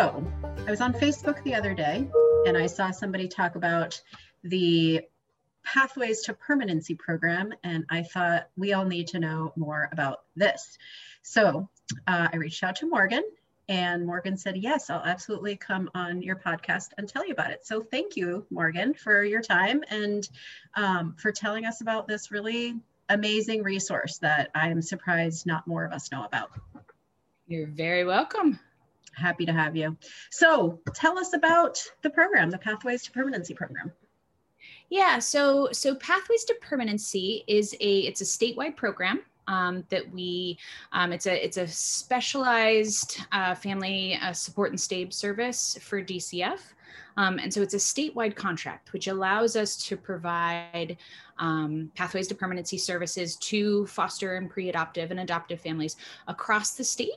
So I was on Facebook the other day and I saw somebody talk about the Pathways to Permanency program, and I thought we all need to know more about this. So I reached out to Morgan, and Morgan said, yes, I'll absolutely come on your podcast and tell you about it. So thank you, Morgan, for your time and for telling us about this really amazing resource that I'm surprised not more of us know about. You're very welcome. Happy to have you. So tell us about the program, the Pathways to Permanency program. Yeah, so Pathways to Permanency is it's a statewide program that we, it's a specialized family support and stay service for DCF. And so it's a statewide contract, which allows us to provide Pathways to Permanency services to foster and pre-adoptive and adoptive families across the state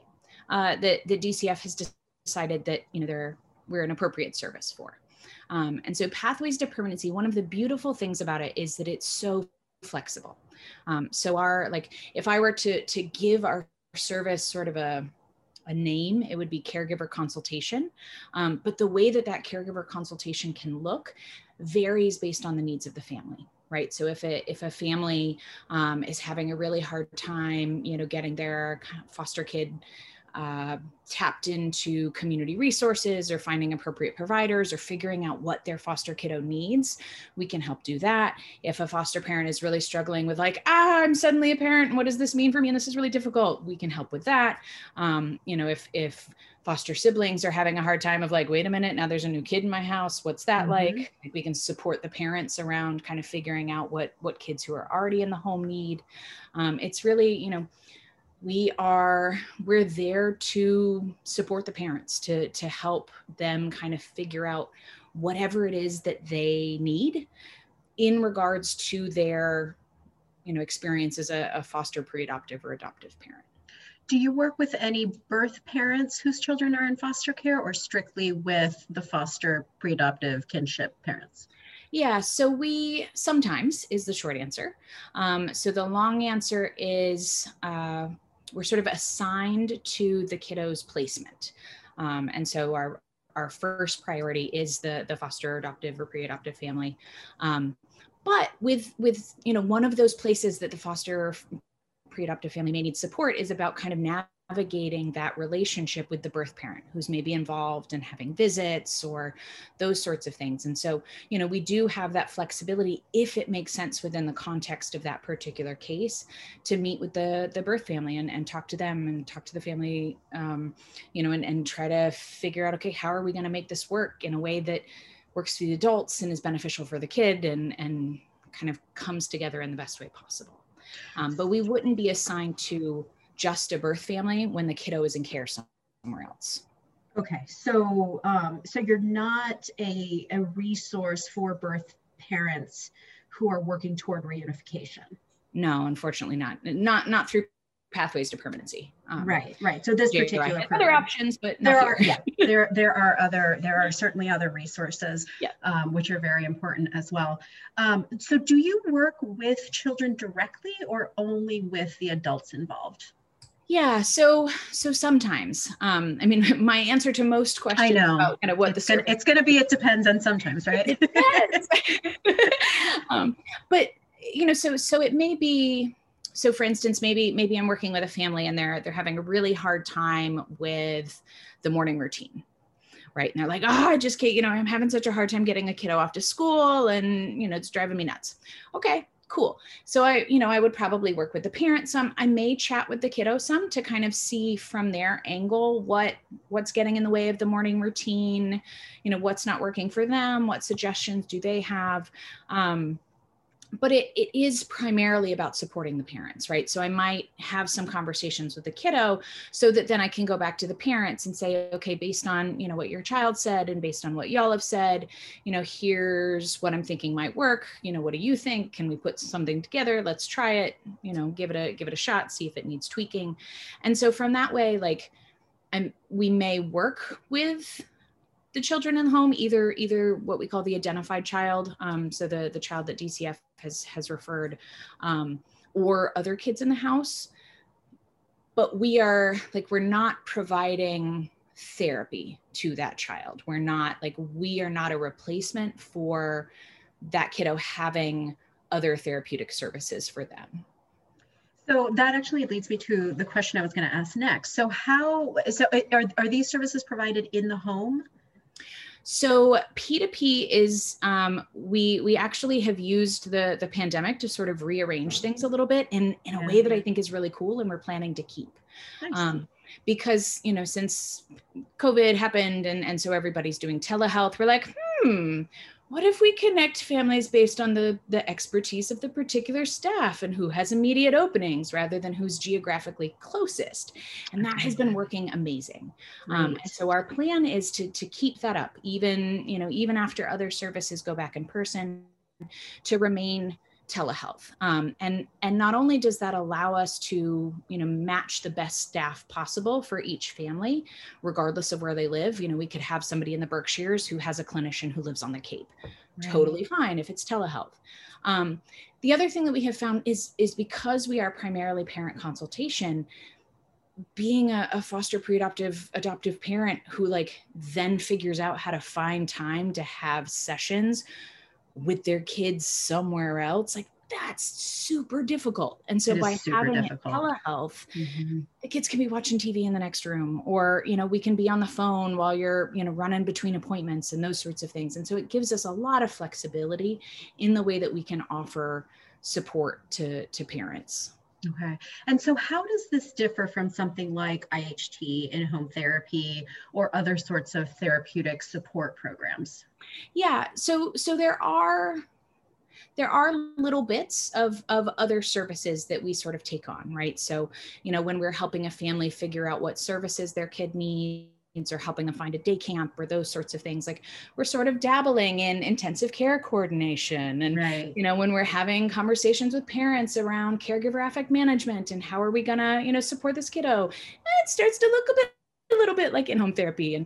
that the DCF has decided that, you know, we're an appropriate service for. And so Pathways to Permanency, one of the beautiful things about it is that it's so flexible. So if I were to give our service sort of a name, it would be caregiver consultation. But the way that caregiver consultation can look varies based on the needs of the family. Right. So if a family is having a really hard time, you know, getting their foster kid tapped into community resources or finding appropriate providers or figuring out what their foster kiddo needs, we can help do that. If a foster parent is really struggling with I'm suddenly a parent, and what does this mean for me? And this is really difficult. We can help with that. You know, if foster siblings are having a hard time of wait a minute, now there's a new kid in my house. What's that like? We can support the parents around kind of figuring out what kids who are already in the home need. It's really, you know, we're there to support the parents, to help them kind of figure out whatever it is that they need in regards to their, you know, experience as a foster, pre-adoptive or adoptive parent. Do you work with any birth parents whose children are in foster care, or strictly with the foster, pre-adoptive, kinship parents? Yeah, so we sometimes is the short answer. So the long answer is we're sort of assigned to the kiddo's placement. And so our first priority is the foster, adoptive or pre-adoptive family. But with you know, one of those places that the foster pre-adoptive family may need support is about kind of navigating that relationship with the birth parent who's maybe involved in having visits or those sorts of things. And so, you know, we do have that flexibility if it makes sense within the context of that particular case to meet with the birth family and talk to them and talk to the family, you know, and try to figure out, okay, how are we going to make this work in a way that works for the adults and is beneficial for the kid and kind of comes together in the best way possible. But we wouldn't be assigned to just a birth family when the kiddo is in care somewhere else. Okay, so so you're not a resource for birth parents who are working toward reunification? No, unfortunately not through Pathways to Permanency. Right. So this particular program, other options, but there are there are certainly other resources, which are very important as well. So do you work with children directly or only with the adults involved? Yeah, so sometimes. I mean, my answer to most questions about kind of what it's going to be, it depends on sometimes, right? It depends. But you know, so it may be. So for instance, maybe I'm working with a family and they're having a really hard time with the morning routine, right? And they're like, oh, I just can't, you know, I'm having such a hard time getting a kiddo off to school and, you know, it's driving me nuts. Okay, cool. So I would probably work with the parent some. I may chat with the kiddo some to kind of see from their angle what's getting in the way of the morning routine, you know, what's not working for them, what suggestions do they have? But it is primarily about supporting the parents, right? So I might have some conversations with the kiddo so that then I can go back to the parents and say, okay, based on, you know, what your child said and based on what y'all have said, you know, here's what I'm thinking might work. You know, what do you think? Can we put something together? Let's try it, you know, give it a shot, see if it needs tweaking. And so from that way, we may work with the children in the home, either what we call the identified child, so the child that DCF has referred, or other kids in the house. But we're not providing therapy to that child. We're not like, we are not a replacement for that kiddo having other therapeutic services for them. So that actually leads me to the question I was going to ask next. So how, so are these services provided in the home? So P2P is, we actually have used the pandemic to sort of rearrange things a little bit in a way that I think is really cool and we're planning to keep. Nice. Because, you know, since COVID happened and so everybody's doing telehealth, we're like, what if we connect families based on the expertise of the particular staff and who has immediate openings rather than who's geographically closest? And that has been working amazing. And so our plan is to keep that up, even, you know, even after other services go back in person, to remain telehealth. And not only does that allow us to, you know, match the best staff possible for each family, regardless of where they live. You know, we could have somebody in the Berkshires who has a clinician who lives on the Cape. Right. Totally fine if it's telehealth. The other thing that we have found is because we are primarily parent consultation, being a foster adoptive parent who like then figures out how to find time to have sessions with their kids somewhere else, like that's super difficult. And so by having telehealth, the kids can be watching TV in the next room, or, you know, we can be on the phone while you're, you know, running between appointments and those sorts of things. And so it gives us a lot of flexibility in the way that we can offer support to parents. Okay. And so how does this differ from something like IHT, in-home therapy, or other sorts of therapeutic support programs? Yeah. So there are little bits of other services that we sort of take on, right? So, you know, when we're helping a family figure out what services their kid needs, or helping them find a day camp or those sorts of things, like we're sort of dabbling in intensive care coordination. And, right. You know, when we're having conversations with parents around caregiver affect management and how are we gonna, you know, support this kiddo, it starts to look a little bit like in-home therapy. And,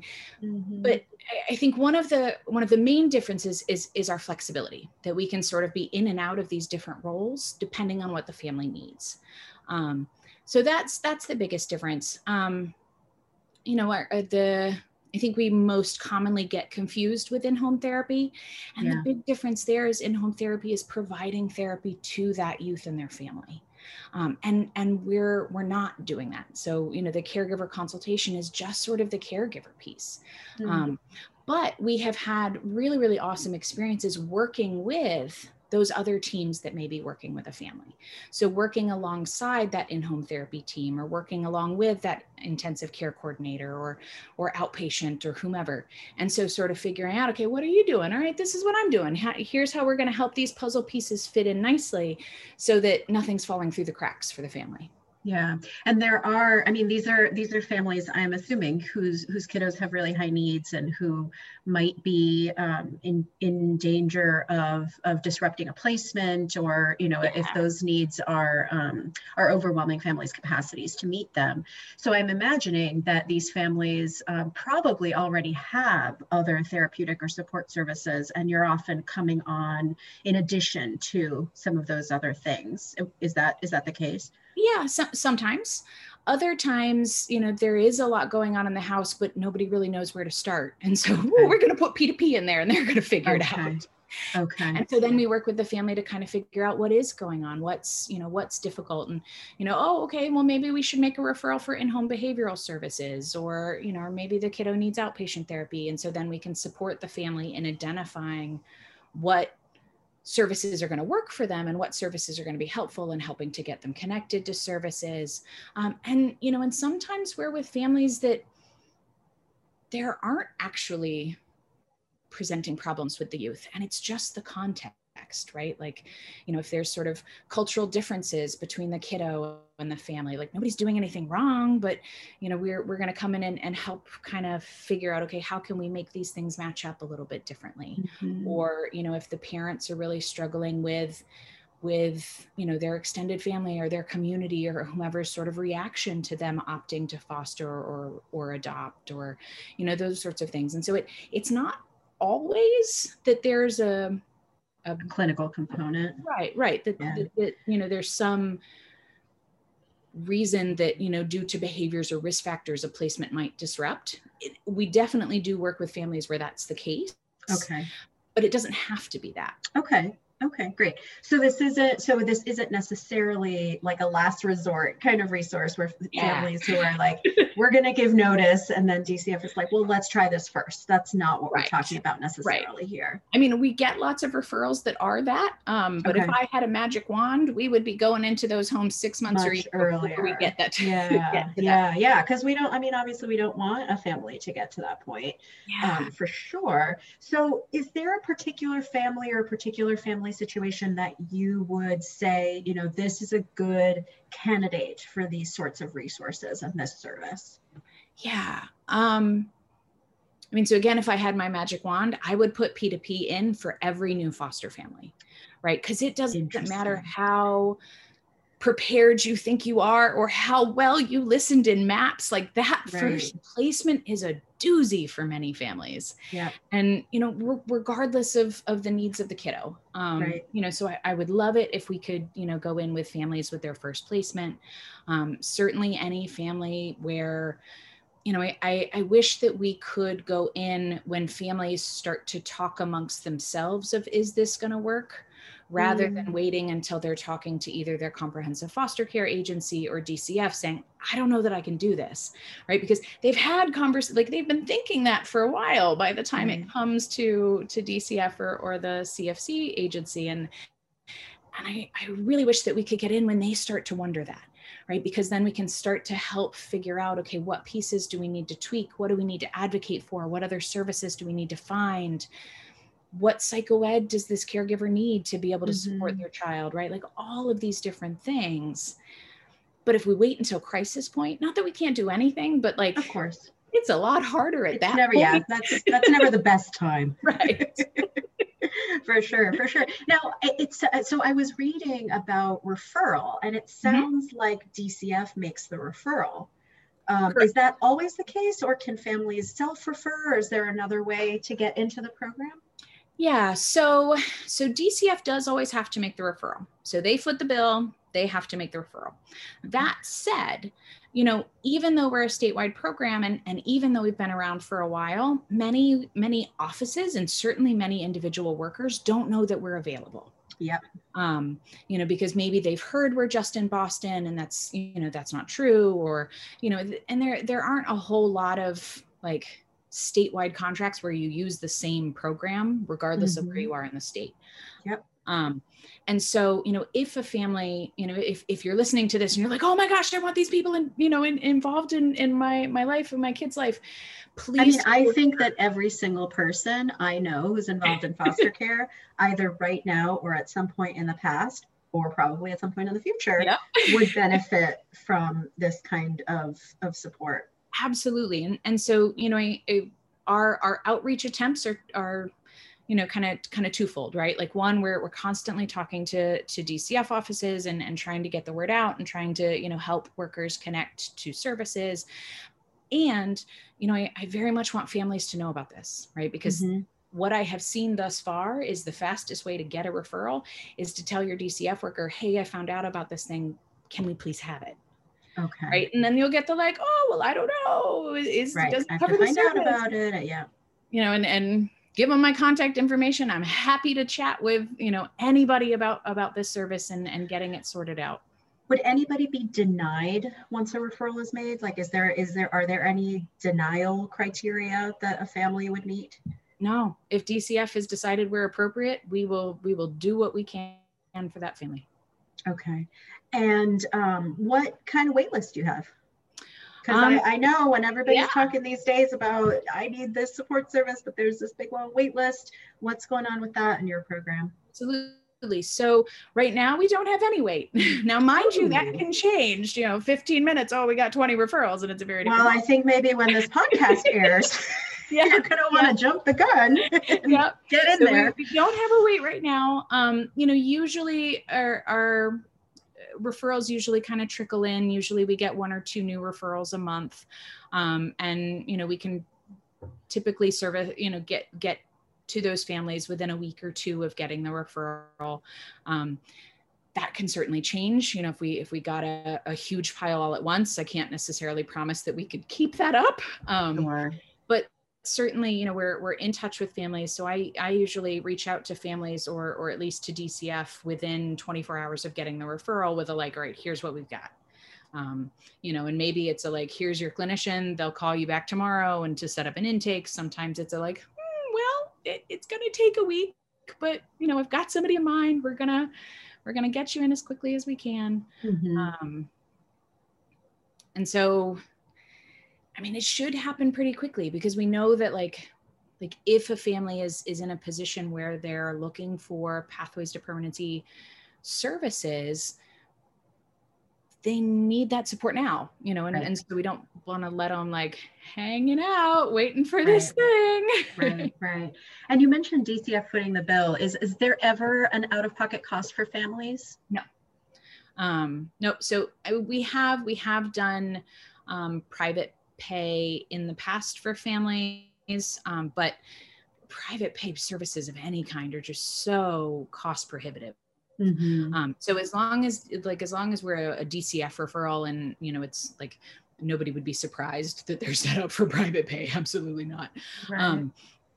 but I think one of the main differences is our flexibility, that we can sort of be in and out of these different roles depending on what the family needs. So that's the biggest difference. You know, I think we most commonly get confused with in-home therapy. And the big difference there is in-home therapy is providing therapy to that youth and their family. And we're not doing that. So, you know, the caregiver consultation is just sort of the caregiver piece. But we have had really, really awesome experiences working with those other teams that may be working with a family. So working alongside that in-home therapy team, or working along with that intensive care coordinator or outpatient or whomever. And so sort of figuring out, okay, what are you doing? All right, this is what I'm doing. Here's how we're going to help these puzzle pieces fit in nicely so that nothing's falling through the cracks for the family. Yeah. And there are, I mean, these are families, I'm assuming, whose kiddos have really high needs and who might be in danger of disrupting a placement, or, you know, if those needs are overwhelming families' capacities to meet them. So I'm imagining that these families probably already have other therapeutic or support services, and you're often coming on in addition to some of those other things. Is that the case? Yeah, sometimes. Other times, you know, there is a lot going on in the house, but nobody really knows where to start. And so we're going to put P2P in there and they're going to figure it out. Okay. And so then we work with the family to kind of figure out what is going on, what's difficult, and, you know, oh, okay, well, maybe we should make a referral for in-home behavioral services, or, you know, or maybe the kiddo needs outpatient therapy. And so then we can support the family in identifying what services are going to work for them and what services are going to be helpful in helping to get them connected to services. And, you know, and sometimes we're with families that there aren't actually presenting problems with the youth, and it's just the context, right? Like, you know, if there's sort of cultural differences between the kiddo and the family, like nobody's doing anything wrong, but, you know, we're going to come in and help kind of figure out, okay, how can we make these things match up a little bit differently? Or, you know, if the parents are really struggling with, you know, their extended family or their community or whomever's sort of reaction to them opting to foster or adopt, or, you know, those sorts of things. And so it's not always that there's a clinical component, right? That, you know, there's some reason that, you know, due to behaviors or risk factors, a placement might disrupt. We definitely do work with families where that's the case. Okay. But it doesn't have to be that. Okay. Okay, great. So this isn't necessarily like a last resort kind of resource where families who are like, we're going to give notice, and then DCF is like, well, let's try this first. That's not what we're talking about necessarily here. I mean, we get lots of referrals that are that, but if I had a magic wand, we would be going into those homes 6 months or even earlier before we get that. Because we don't, I mean, obviously we don't want a family to get to that point, for sure. So is there a particular family or a particular family situation that you would say, you know, this is a good candidate for these sorts of resources and this service? Yeah. I mean, so again, if I had my magic wand, I would put P2P in for every new foster family, right? Because it doesn't matter how prepared you think you are or how well you listened in MAPS, like that first placement is a doozy for many families. Yeah. And, you know, regardless of the needs of the kiddo, you know, so I would love it if we could, you know, go in with families with their first placement. Certainly any family where, you know, I wish that we could go in when families start to talk amongst themselves of, is this going to work? Rather than waiting until they're talking to either their comprehensive foster care agency or DCF saying, I don't know that I can do this, right? Because they've had conversations, like they've been thinking that for a while by the time it comes to DCF or the CFC agency. And I really wish that we could get in when they start to wonder that, right? Because then we can start to help figure out, okay, what pieces do we need to tweak? What do we need to advocate for? What other services do we need to find? What psychoed does this caregiver need to be able to support their child, right? Like all of these different things. But if we wait until crisis point, not that we can't do anything, but like, of course, it's a lot harder at that point. Yeah, that's never the best time. Right. For sure, for sure. Now, it's so I was reading about referral and it sounds like DCF makes the referral. Is that always the case, or can families self-refer, or is there another way to get into the program? Yeah, so DCF does always have to make the referral. So they foot the bill, they have to make the referral. That said, you know, even though we're a statewide program and even though we've been around for a while, many, many offices and certainly many individual workers don't know that we're available. Yep. You know, because maybe they've heard we're just in Boston and that's, you know, that's not true, or, you know, and there aren't a whole lot of like statewide contracts where you use the same program regardless of where you are in the state. Yep. And so, you know, if a family, you know, if you're listening to this and you're like, oh my gosh, I want these people in, you know, involved in my life and my kid's life, please. I mean, I think that every single person I know who's involved in foster care, either right now or at some point in the past, or probably at some point in the future, would benefit from this kind of support. Absolutely. And so, you know, our outreach attempts are you know, kind of twofold, right? Like one, we're constantly talking to DCF offices and trying to get the word out and trying to, you know, help workers connect to services. And, you know, I very much want families to know about this, right? Because what I have seen thus far is the fastest way to get a referral is to tell your DCF worker, hey, I found out about this thing. Can we please have it? Okay. Right. And then you'll get the like, oh, well, I don't know. Does it cover the service? I have to find out about it. Yeah. You know, and give them my contact information. I'm happy to chat with, you know, anybody about this service and getting it sorted out. Would anybody be denied once a referral is made? Like, are there any denial criteria that a family would meet? No. If DCF has decided we're appropriate, we will do what we can for that family. Okay. And what kind of wait list do you have? Because I know when everybody's talking these days about, I need this support service, but there's this big long wait list. What's going on with that in your program? Absolutely. So right now we don't have any wait. Now, mind you, that can change, you know, 15 minutes. Oh, we got 20 referrals and it's a very different one. I think maybe when this podcast airs, you're going to want to jump the gun and get in there. We don't have a wait right now. You know, usually our referrals usually kind of trickle in. Usually we get one or two new referrals a month. And, you know, we can typically service, you know, get to those families within a week or two of getting the referral. that can certainly change. You know, if we got a huge pile all at once, I can't necessarily promise that we could keep that up. Sure. But certainly, you know, we're in touch with families. So I usually reach out to families or at least to DCF within 24 hours of getting the referral with a like, all right, here's what we've got. You know, and maybe it's a like, here's your clinician, they'll call you back tomorrow and to set up an intake. Sometimes it's a like, well, it's going to take a week, but you know, I've got somebody in mind. We're going to get you in as quickly as we can. Mm-hmm. And so, I mean, it should happen pretty quickly because we know that like if a family is in a position where they're looking for Pathways to Permanency services, they need that support now, you know, and so we don't want to let them like hanging out, waiting for this thing. Right. And you mentioned DCF footing the bill. Is there ever an out-of-pocket cost for families? No. No. So we have done private pay in the past for families, but private pay services of any kind are just so cost prohibitive. Mm-hmm. So as long as we're a DCF referral, and you know, it's like nobody would be surprised that they're set up for private pay. Absolutely not. Right.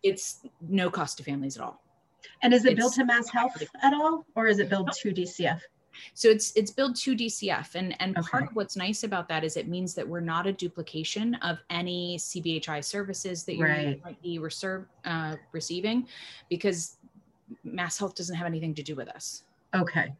It's no cost to families at all. And is it billed to MassHealth at all, or is it billed to DCF? So it's billed to DCF, and okay. Part of what's nice about that is it means that we're not a duplication of any CBHI services that you might be receiving, because MassHealth doesn't have anything to do with us. Okay.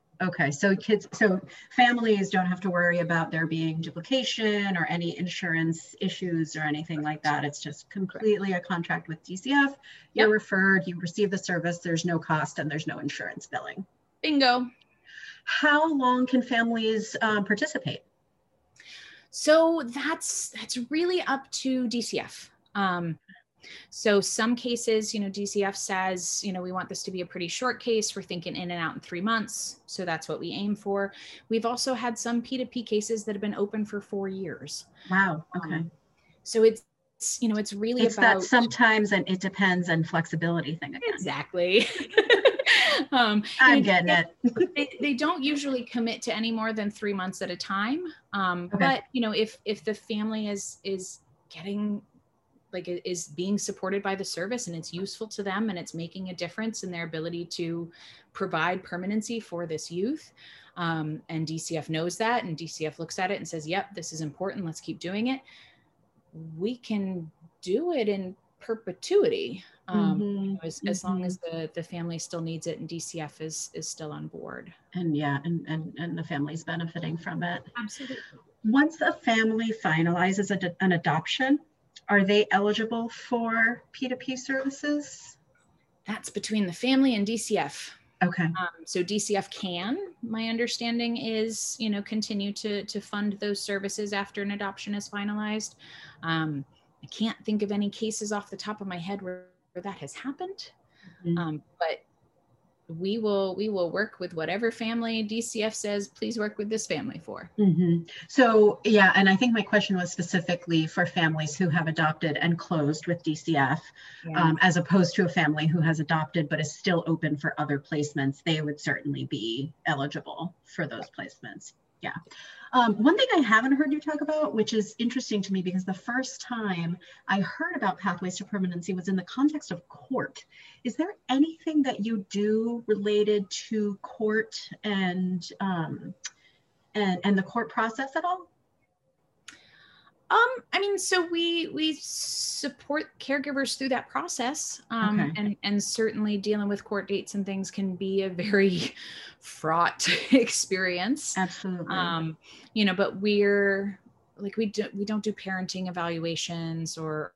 So families don't have to worry about there being duplication or any insurance issues or anything like that. It's just completely a contract with DCF. You're referred, you receive the service, there's no cost, and there's no insurance billing. Bingo. How long can families participate? So that's really up to DCF. So some cases, you know, DCF says, you know, we want this to be a pretty short case. We're thinking in and out in 3 months. So that's what we aim for. We've also had some P2P cases that have been open for 4 years. Wow. Okay. So it's about that sometimes and it depends and flexibility thing. Again. Exactly. I'm getting it. They don't usually commit to any more than 3 months at a time. But you know, if the family is getting, like it is being supported by the service and it's useful to them and it's making a difference in their ability to provide permanency for this youth. And DCF knows that, and DCF looks at it and says, yep, this is important. Let's keep doing it. We can do it in perpetuity you know, as long as the family still needs it and DCF is still on board. And yeah, and the family's benefiting from it. Absolutely. Once a family finalizes an adoption, are they eligible for P2P services? That's between the family and DCF. Okay. So DCF can, my understanding is, you know, continue to fund those services after an adoption is finalized. I can't think of any cases off the top of my head where that has happened. Mm-hmm. But we will work with whatever family DCF says, please work with this family for. Mm-hmm. So yeah, and I think my question was specifically for families who have adopted and closed with DCF, as opposed to a family who has adopted but is still open for other placements. They would certainly be eligible for those placements. Yeah. One thing I haven't heard you talk about, which is interesting to me because the first time I heard about Pathways to Permanency was in the context of court. Is there anything that you do related to court and the court process at all? I mean, so we support caregivers through that process, and certainly dealing with court dates and things can be a very fraught experience. Absolutely. You know, but we're like we don't do parenting evaluations or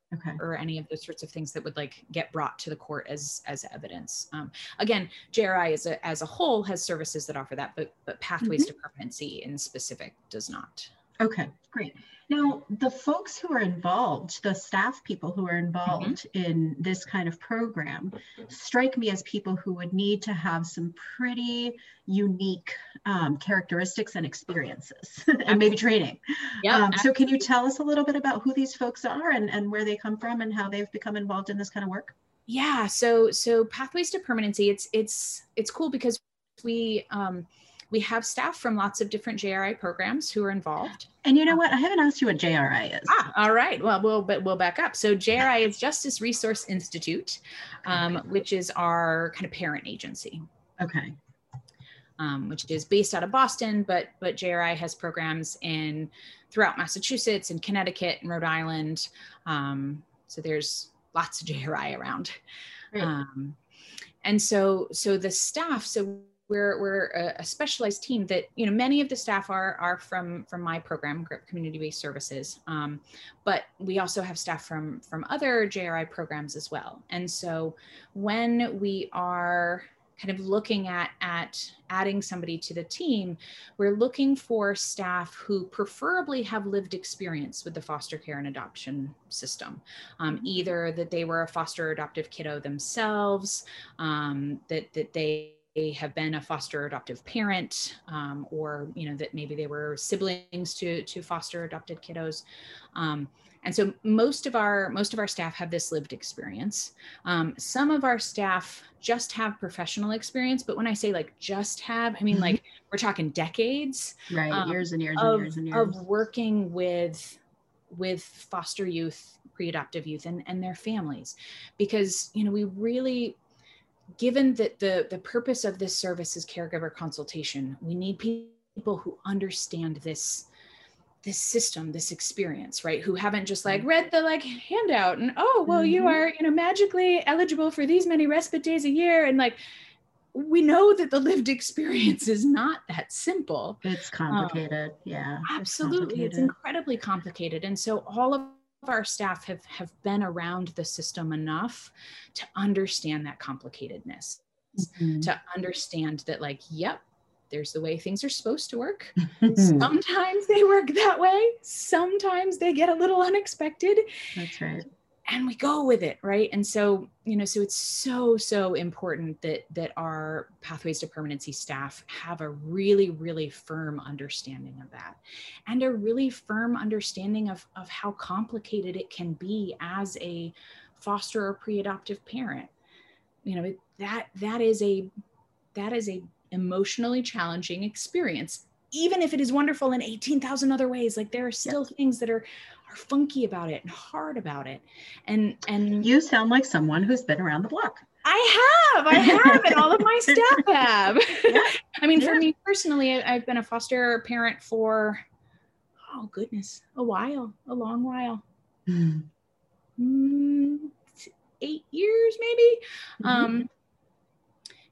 any of those sorts of things that would like get brought to the court as evidence. Again, JRI as a whole has services that offer that, but Pathways to Permanency in specific does not. Okay, great. Now, the folks who are involved, the staff people who are involved in this kind of program strike me as people who would need to have some pretty unique characteristics and experiences and maybe training. Yeah. So can you tell us a little bit about who these folks are and where they come from and how they've become involved in this kind of work? Yeah, so Pathways to Permanency, it's cool because we We have staff from lots of different JRI programs who are involved. And you know what? I haven't asked you what JRI is. All right. Well, we'll back up. So JRI is Justice Resource Institute, which is our kind of parent agency. Okay. Which is based out of Boston, but JRI has programs in throughout Massachusetts and Connecticut and Rhode Island. So there's lots of JRI around. Right. And so the staff, so we're a specialized team that, you know, many of the staff are from my program, GRIP Community-Based Services, but we also have staff from other JRI programs as well. And so when we are kind of looking at adding somebody to the team, we're looking for staff who preferably have lived experience with the foster care and adoption system. Either that they were a foster or adoptive kiddo themselves, that they have been a foster or adoptive parent, or, you know, that maybe they were siblings to foster adopted kiddos. And so most of our staff have this lived experience. Some of our staff just have professional experience, but when I say like just have, I mean like we're talking decades, right? Years and years and years and years of working with foster youth, pre-adoptive youth, and their families, because, you know, we really, given that the purpose of this service is caregiver consultation, we need people who understand this system, this experience, right? Who haven't just like read the like handout and, oh, well, you are, you know, magically eligible for these many respite days a year. And like, we know that the lived experience is not that simple. It's complicated. Yeah. Absolutely. It's incredibly complicated. And so all of our staff have been around the system enough to understand that complicatedness, to understand that like, yep, there's the way things are supposed to work. Sometimes they work that way. Sometimes they get a little unexpected. That's right. And we go with it, right? And so, you know, so it's so important that our Pathways to Permanency staff have a really, really firm understanding of that, and a really firm understanding of how complicated it can be as a foster or pre-adoptive parent. You know, that is a emotionally challenging experience, even if it is wonderful in 18,000 other ways. Like there are still things that are funky about it and hard about it. And you sound like someone who's been around the block. I have, and all of my staff have. Yeah. I mean, for me personally, I've been a foster parent for, oh goodness, a long while, 8 years maybe.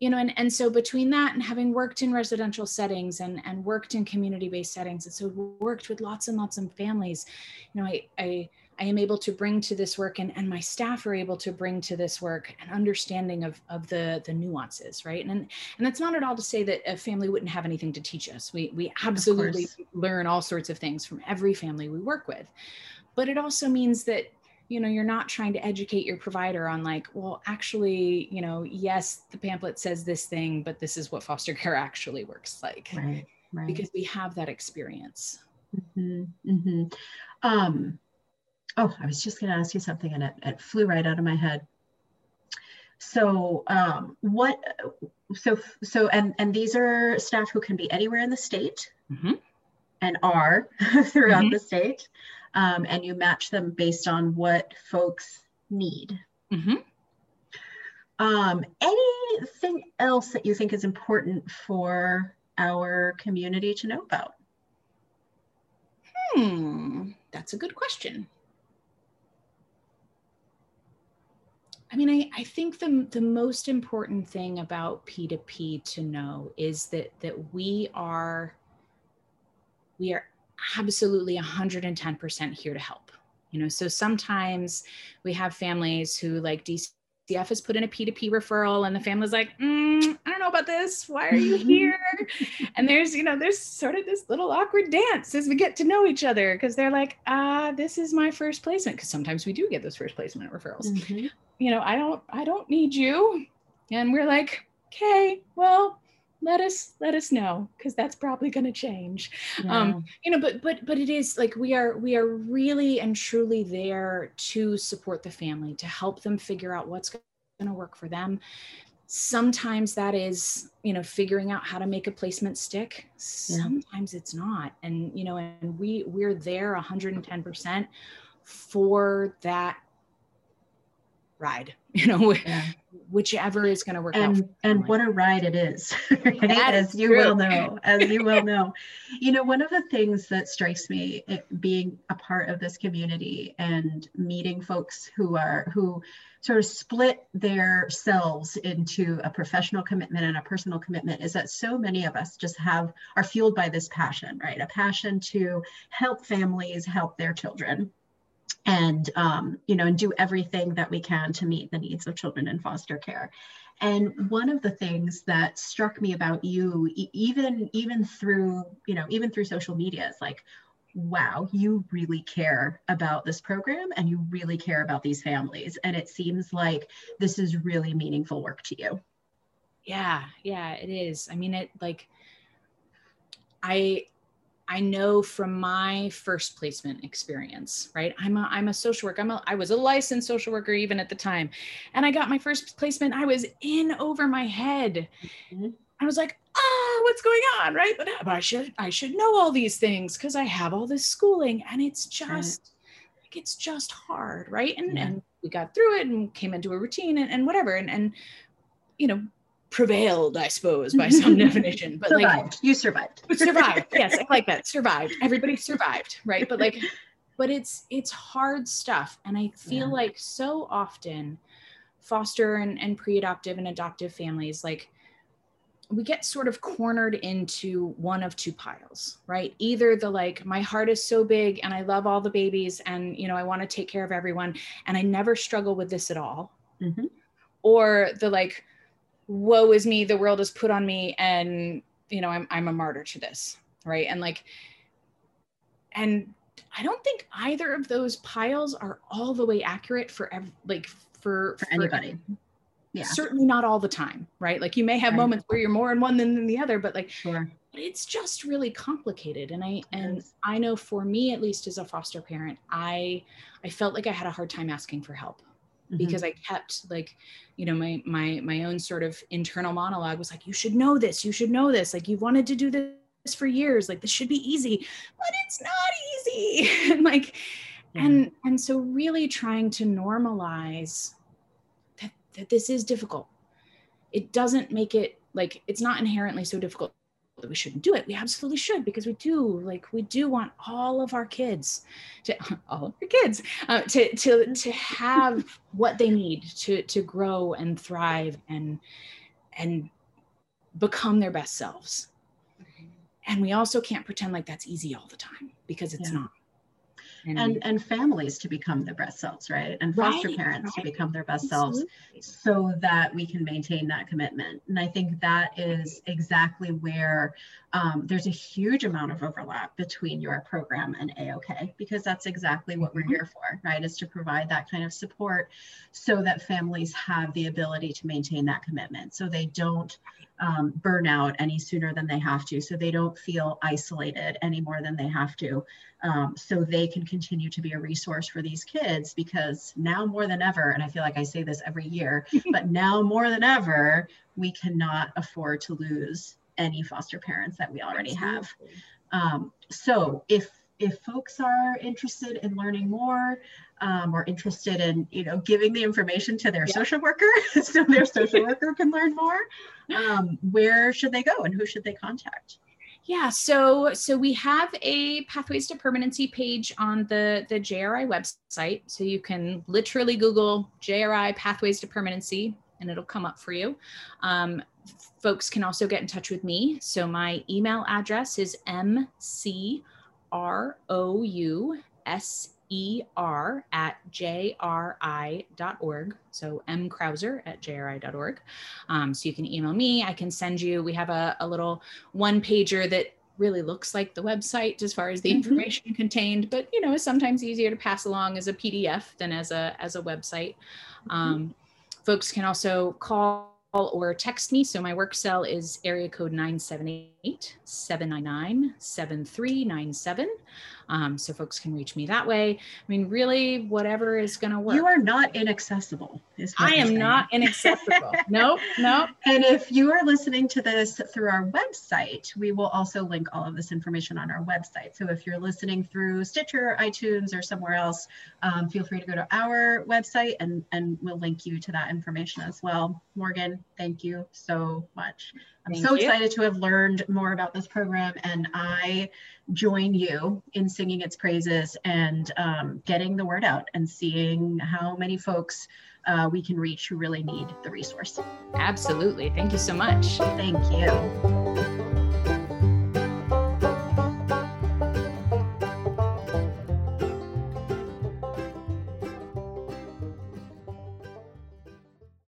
You know, and so between that and having worked in residential settings and worked in community-based settings, and so worked with lots of families, you know, I am able to bring to this work, and my staff are able to bring to this work an understanding of the nuances, right? And that's not at all to say that a family wouldn't have anything to teach us. We absolutely learn all sorts of things from every family we work with. But it also means that, you know, you're not trying to educate your provider on like, well, actually, you know, yes, the pamphlet says this thing, but this is what foster care actually works like, right. Because we have that experience. Oh, I was just going to ask you something, and it flew right out of my head. So and these are staff who can be anywhere in the state and are throughout the state. And you match them based on what folks need. Anything else that you think is important for our community to know about? That's a good question. I mean, I think the most important thing about P2P to know is that we are absolutely 110% here to help. You know, so sometimes we have families who like DCF has put in a P2P referral, and the family's like, I don't know about this. Why are you here? And there's sort of this little awkward dance as we get to know each other, because they're like, this is my first placement. Because sometimes we do get those first placement referrals. You know, I don't need you. And we're like, okay, well, let us know, because that's probably going to change. You know, but it is like we are really and truly there to support the family, to help them figure out what's going to work for them. Sometimes that is, you know, figuring out how to make a placement stick. Sometimes it's not. And, you know, and we're there 110% for that ride, you know, whichever is going to work out. And what a ride it is, right? As you well know. You know, one of the things that strikes me, being a part of this community and meeting folks who sort of split their selves into a professional commitment and a personal commitment, is that so many of us just are fueled by this passion, right? A passion to help families help their children, and you know, and do everything that we can to meet the needs of children in foster care. And one of the things that struck me about you, even through social media, is like, wow, you really care about this program and you really care about these families, and it seems like this is really meaningful work to you. Yeah, it is. I mean, it, like, I know from my first placement experience, right? I'm a social worker. I was a licensed social worker even at the time. And I got my first placement. I was in over my head. Mm-hmm. I was like, what's going on, right? But I should know all these things because I have all this schooling, and it's just, right, like, it's just hard, right? And, yeah, and we got through it and came into a routine and whatever. And, you know, prevailed, I suppose, by some definition, but survived. Like, you survived. Yes, I like that. Survived. Everybody survived, right? But like, but it's hard stuff. And I feel like so often foster and pre-adoptive and adoptive families, like, we get sort of cornered into one of two piles, right? Either the, like, my heart is so big and I love all the babies and, you know, I want to take care of everyone and I never struggle with this at all. Mm-hmm. Or the, like, woe is me, the world is put on me, and, you know, I'm a martyr to this, right? And like, and I don't think either of those piles are all the way accurate for anybody. Yeah, certainly not all the time, right? Like, you may have moments where you're more in one than the other, but like, it's just really complicated. And I know for me, at least as a foster parent, I felt like I had a hard time asking for help. Because I kept, like, you know, my own sort of internal monologue was like, you should know this, like, you wanted to do this for years, like, this should be easy, but it's not easy. And like, and so really trying to normalize that this is difficult. It doesn't make it, like, it's not inherently so difficult that we shouldn't do it. We absolutely should, because we do want all of our kids to have what they need to grow and thrive and become their best selves. And we also can't pretend like that's easy all the time, because it's not. And families to become their best selves, right? And foster parents to become their best selves, so that we can maintain that commitment. And I think that is exactly where there's a huge amount of overlap between your program and AOK, because that's exactly what we're here for, right? Is to provide that kind of support so that families have the ability to maintain that commitment, so they don't burn out any sooner than they have to, so they don't feel isolated any more than they have to, so they can continue to be a resource for these kids. Because now more than ever, and I feel like I say this every year, but now more than ever, we cannot afford to lose any foster parents that we already have. So if folks are interested in learning more, or interested in, you know, giving the information to their social worker so their social worker can learn more, where should they go and who should they contact? Yeah, so we have a Pathways to Permanency page on the JRI website. So you can literally Google JRI Pathways to Permanency and it'll come up for you. Folks can also get in touch with me. So my email address is mcrouser@jri.org. So mcrouser@jri.org. So you can email me. I can send you, we have a little one pager that really looks like the website as far as the information contained, but, you know, it's sometimes easier to pass along as a PDF than as a website. Folks can also call or text me. So my work cell is area code 978-799-7397. So folks can reach me that way. I mean, really, whatever is going to work. You are not inaccessible. I am not inaccessible. Nope, nope. And if you are listening to this through our website, we will also link all of this information on our website. So if you're listening through Stitcher, iTunes, or somewhere else, feel free to go to our website and we'll link you to that information as well. Morgan, thank you so much. I'm so excited to have learned more about this program, and I join you in singing its praises and getting the word out and seeing how many folks we can reach who really need the resource. Absolutely. Thank you so much. Thank you.